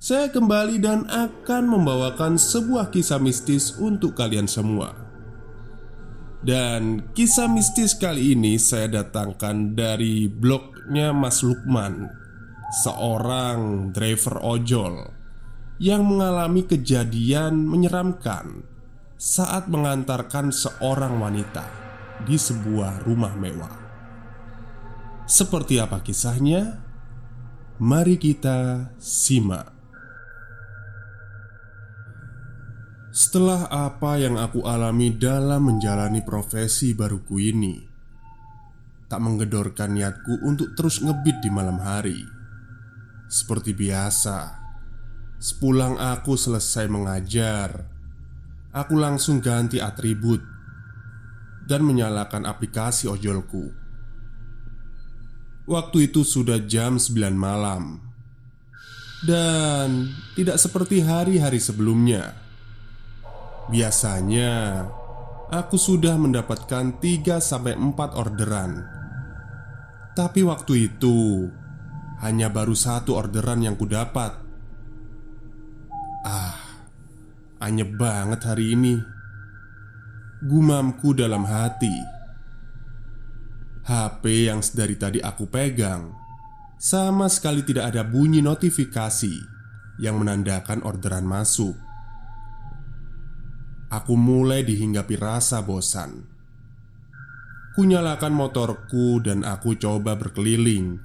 saya kembali dan akan membawakan sebuah kisah mistis untuk kalian semua. Dan kisah mistis kali ini saya datangkan dari blognya Mas Lukman, seorang driver ojol yang mengalami kejadian menyeramkan saat mengantarkan seorang wanita di sebuah rumah mewah. Seperti apa kisahnya? Mari kita simak. Setelah apa yang aku alami dalam menjalani profesi baruku ini, tak menggedorkan niatku untuk terus ngebit di malam hari. Seperti biasa, sepulang aku selesai mengajar, aku langsung ganti atribut dan menyalakan aplikasi ojolku. Waktu itu sudah jam 9 malam dan tidak seperti hari-hari sebelumnya. Biasanya, aku sudah mendapatkan 3-4 orderan. Tapi waktu itu, hanya baru 1 orderan yang kudapat. Anyep banget hari ini, gumamku dalam hati. HP yang dari tadi aku pegang sama sekali tidak ada bunyi notifikasi yang menandakan orderan masuk. Aku mulai dihinggapi rasa bosan. Kunyalakan motorku dan aku coba berkeliling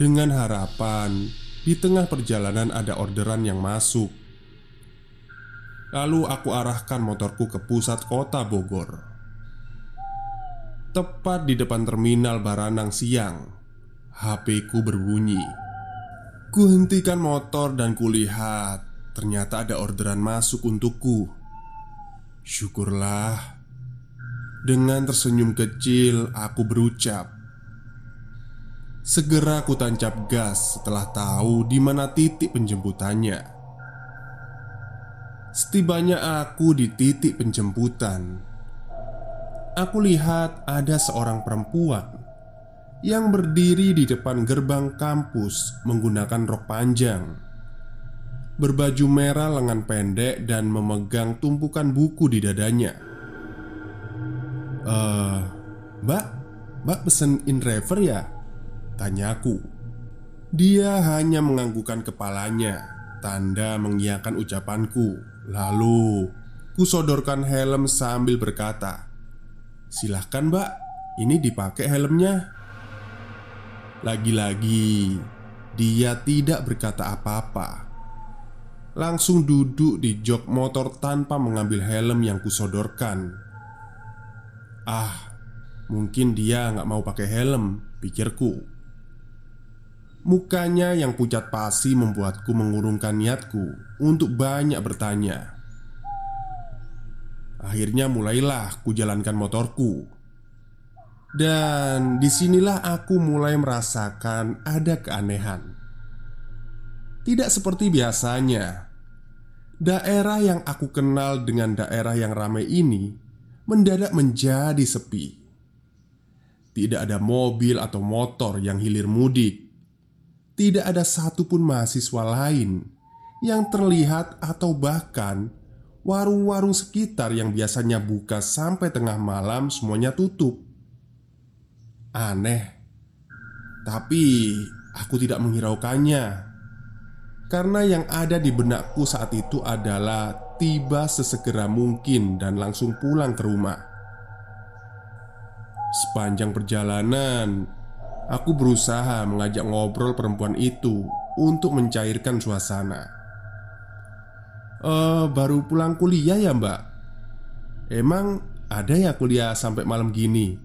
dengan harapan di tengah perjalanan ada orderan yang masuk. Lalu aku arahkan motorku ke pusat kota Bogor. Tepat di depan terminal Baranangsiang, HP-ku berbunyi. Ku hentikan motor dan kulihat, ternyata ada orderan masuk untukku. Syukurlah. Dengan tersenyum kecil, aku berucap. Segera ku tancap gas setelah tahu di mana titik penjemputannya. Setibanya aku di titik penjemputan, aku lihat ada seorang perempuan yang berdiri di depan gerbang kampus menggunakan rok panjang, berbaju merah lengan pendek dan memegang tumpukan buku di dadanya. Mbak pesen in driver ya?" tanyaku. Dia hanya menganggukkan kepalanya, tanda mengiyakan ucapanku. Lalu kusodorkan helm sambil berkata, "Silahkan Mbak, ini dipakai helmnya." Lagi-lagi dia tidak berkata apa-apa. Langsung duduk di jok motor tanpa mengambil helm yang kusodorkan. Mungkin dia gak mau pakai helm, pikirku. Mukanya yang pucat pasi membuatku mengurungkan niatku untuk banyak bertanya. Akhirnya mulailah kujalankan motorku. Dan disinilah aku mulai merasakan ada keanehan. Tidak seperti biasanya, daerah yang aku kenal dengan daerah yang ramai ini mendadak menjadi sepi. Tidak ada mobil atau motor yang hilir mudik. Tidak ada satupun mahasiswa lain yang terlihat atau bahkan warung-warung sekitar yang biasanya buka sampai tengah malam semuanya tutup. Aneh, tapi aku tidak menghiraukannya, karena yang ada di benakku saat itu adalah tiba sesegera mungkin dan langsung pulang ke rumah. Sepanjang perjalanan, aku berusaha mengajak ngobrol perempuan itu untuk mencairkan suasana. Baru pulang kuliah ya mbak? Emang ada ya kuliah sampai malam gini?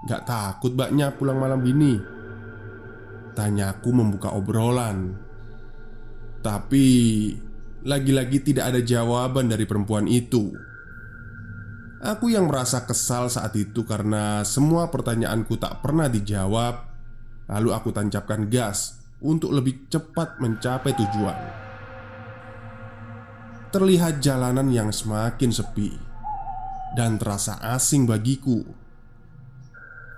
Gak takut mbaknya pulang malam gini? Tanyaku membuka obrolan. Tapi lagi-lagi tidak ada jawaban dari perempuan itu. Aku yang merasa kesal saat itu karena semua pertanyaanku tak pernah dijawab. Lalu aku tancapkan gas untuk lebih cepat mencapai tujuan. Terlihat jalanan yang semakin sepi dan terasa asing bagiku.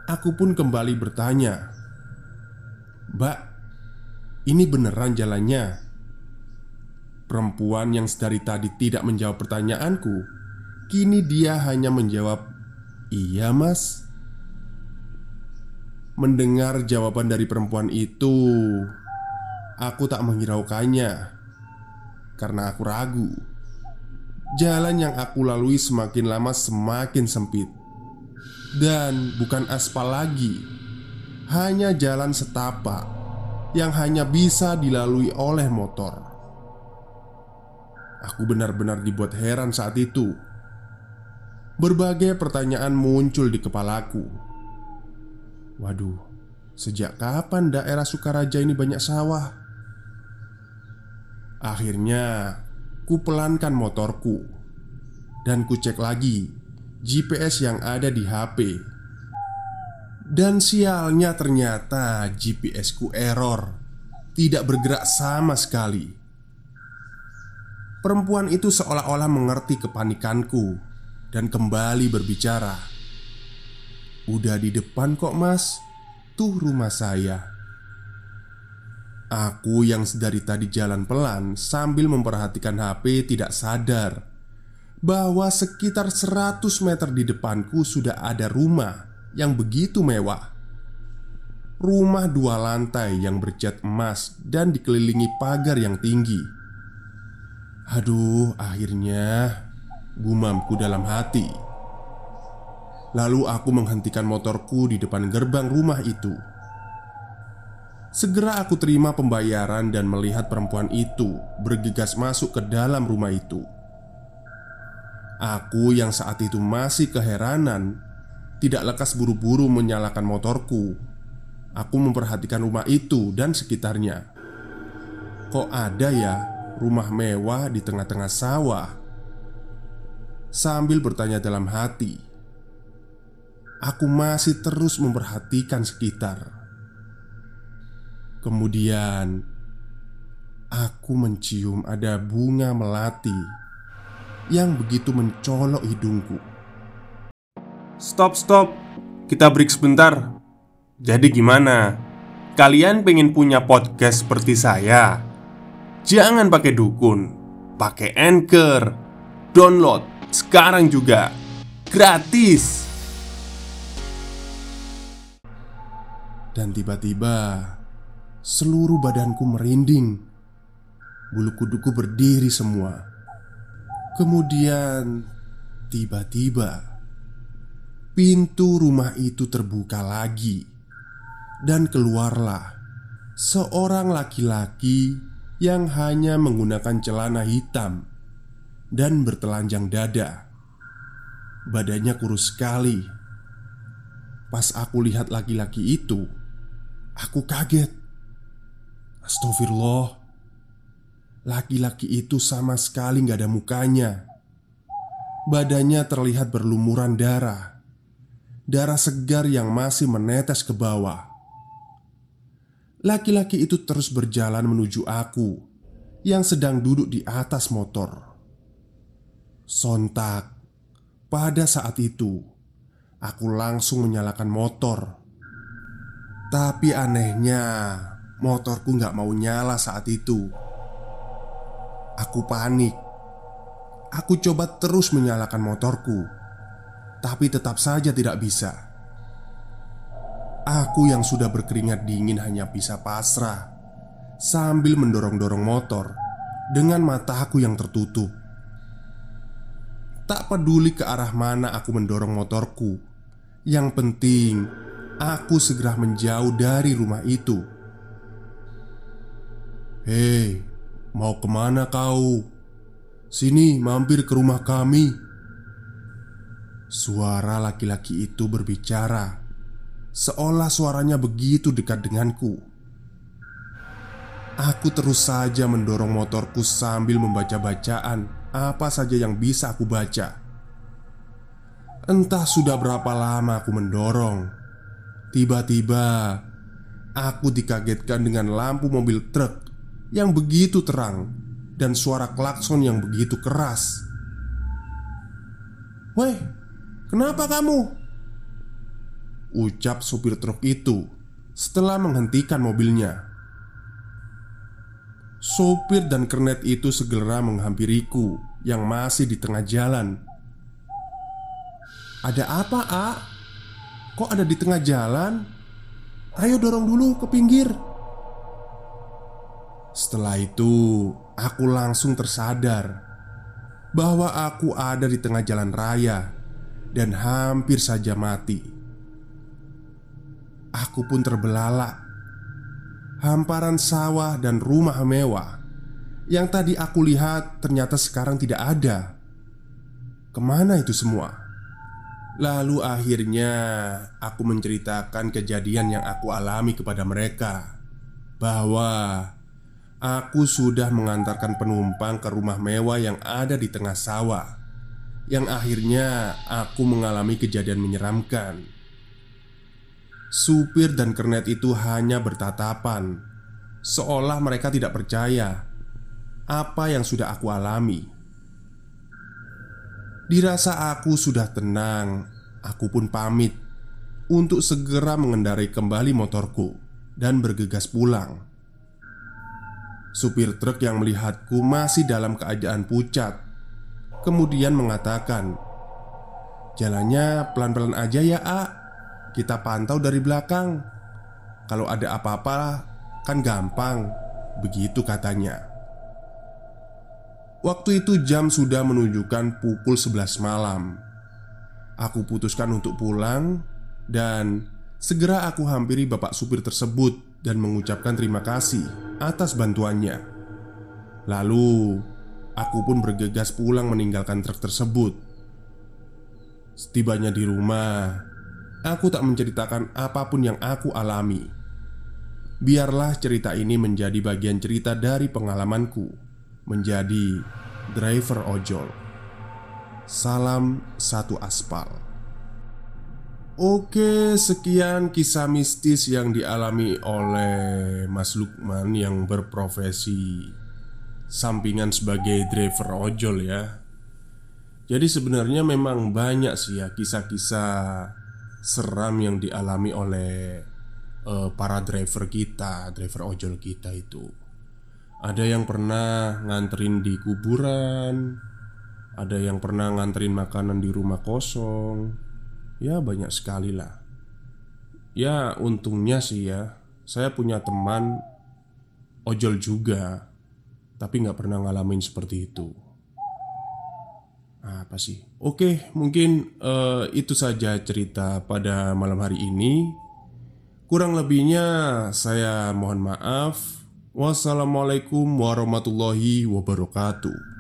Aku pun kembali bertanya, "Mbak, ini beneran jalannya?" Perempuan yang dari tadi tidak menjawab pertanyaanku, kini dia hanya menjawab, "Iya mas." Mendengar jawaban dari perempuan itu, aku tak menghiraukannya, karena aku ragu. Jalan yang aku lalui semakin lama semakin sempit. Dan bukan aspal lagi, hanya jalan setapak yang hanya bisa dilalui oleh motor. Aku benar-benar dibuat heran saat itu. Berbagai pertanyaan muncul di kepalaku. Waduh, sejak kapan daerah Sukaraja ini banyak sawah? Akhirnya, ku pelankan motorku dan ku cek lagi GPS yang ada di HP. Dan sialnya ternyata GPS ku error, tidak bergerak sama sekali. Perempuan itu seolah-olah mengerti kepanikanku dan kembali berbicara. "Udah di depan kok mas, tuh rumah saya." Aku yang dari tadi jalan pelan sambil memperhatikan HP tidak sadar bahwa sekitar 100 meter di depanku sudah ada rumah yang begitu mewah. Rumah dua lantai yang bercat emas dan dikelilingi pagar yang tinggi. "Aduh, akhirnya," gumamku dalam hati. Lalu aku menghentikan motorku di depan gerbang rumah itu. Segera aku terima pembayaran dan melihat perempuan itu bergegas masuk ke dalam rumah itu. Aku yang saat itu masih keheranan, tidak lekas buru-buru menyalakan motorku. Aku memperhatikan rumah itu dan sekitarnya. Kok ada ya rumah mewah di tengah-tengah sawah? Sambil bertanya dalam hati, aku masih terus memperhatikan sekitar. Kemudian aku mencium ada bunga melati yang begitu mencolok hidungku. Stop, kita break sebentar. Jadi gimana? Kalian pengen punya podcast seperti saya? Jangan pakai dukun, pakai Anchor. Download sekarang juga, gratis. Dan tiba-tiba seluruh badanku merinding. Bulu kuduku berdiri semua. Kemudian tiba-tiba pintu rumah itu terbuka lagi dan keluarlah seorang laki-laki yang hanya menggunakan celana hitam dan bertelanjang dada. Badannya kurus sekali. Pas aku lihat laki-laki itu, aku kaget. Astagfirullah. Laki-laki itu sama sekali gak ada mukanya. Badannya terlihat berlumuran darah darah segar yang masih menetes ke bawah. Laki-laki itu terus berjalan menuju aku yang sedang duduk di atas motor. Sontak, pada saat itu aku langsung menyalakan motor. Tapi anehnya, motorku gak mau nyala saat itu. Aku panik. Aku coba terus menyalakan motorku, tapi tetap saja tidak bisa. Aku yang sudah berkeringat dingin hanya bisa pasrah sambil mendorong-dorong motor dengan mata aku yang tertutup. Tak peduli ke arah mana aku mendorong motorku, yang penting aku segera menjauh dari rumah itu. "Hei, mau kemana kau? Sini, mampir ke rumah kami." Suara laki-laki itu berbicara, seolah suaranya begitu dekat denganku. Aku terus saja mendorong motorku sambil membaca bacaan apa saja yang bisa aku baca. Entah sudah berapa lama aku mendorong, tiba-tiba aku dikagetkan dengan lampu mobil truk yang begitu terang dan suara klakson yang begitu keras. "Weh, kenapa kamu?" ucap supir truk itu setelah menghentikan mobilnya. Supir dan kernet itu segera menghampiriku yang masih di tengah jalan. "Ada apa, A? Kok ada di tengah jalan? Ayo dorong dulu ke pinggir." Setelah itu, aku langsung tersadar bahwa aku ada di tengah jalan raya dan hampir saja mati. Aku pun terbelalak. Hamparan sawah dan rumah mewah yang tadi aku lihat ternyata sekarang tidak ada. Kemana itu semua? Lalu akhirnya aku menceritakan kejadian yang aku alami kepada mereka, bahwa aku sudah mengantarkan penumpang ke rumah mewah yang ada di tengah sawah, yang akhirnya aku mengalami kejadian menyeramkan. Supir dan kernet itu hanya bertatapan, seolah mereka tidak percaya apa yang sudah aku alami. Dirasa aku sudah tenang, aku pun pamit untuk segera mengendarai kembali motorku dan bergegas pulang. Supir truk yang melihatku masih dalam keadaan pucat kemudian mengatakan, "Jalannya pelan-pelan aja ya, A. Kita pantau dari belakang. Kalau ada apa-apa kan gampang." Begitu katanya. Waktu itu jam sudah menunjukkan pukul 11 malam. Aku putuskan untuk pulang, dan segera aku hampiri bapak supir tersebut dan mengucapkan terima kasih atas bantuannya. Lalu aku pun bergegas pulang meninggalkan truk tersebut. Setibanya di rumah, aku tak menceritakan apapun yang aku alami. Biarlah cerita ini menjadi bagian cerita dari pengalamanku menjadi driver ojol. Salam satu aspal. Oke, sekian kisah mistis yang dialami oleh Mas Lukman yang berprofesi sampingan sebagai driver ojol ya. Jadi sebenarnya memang banyak sih ya kisah-kisah seram yang dialami oleh para driver kita, driver ojol kita itu. Ada yang pernah nganterin di kuburan, ada yang pernah nganterin makanan di rumah kosong. Ya banyak sekali lah. Ya untungnya sih ya, saya punya teman ojol juga, tapi gak pernah ngalamin seperti itu. Apa sih? Oke, mungkin itu saja cerita pada malam hari ini. Kurang lebihnya saya mohon maaf. Wassalamualaikum warahmatullahi wabarakatuh.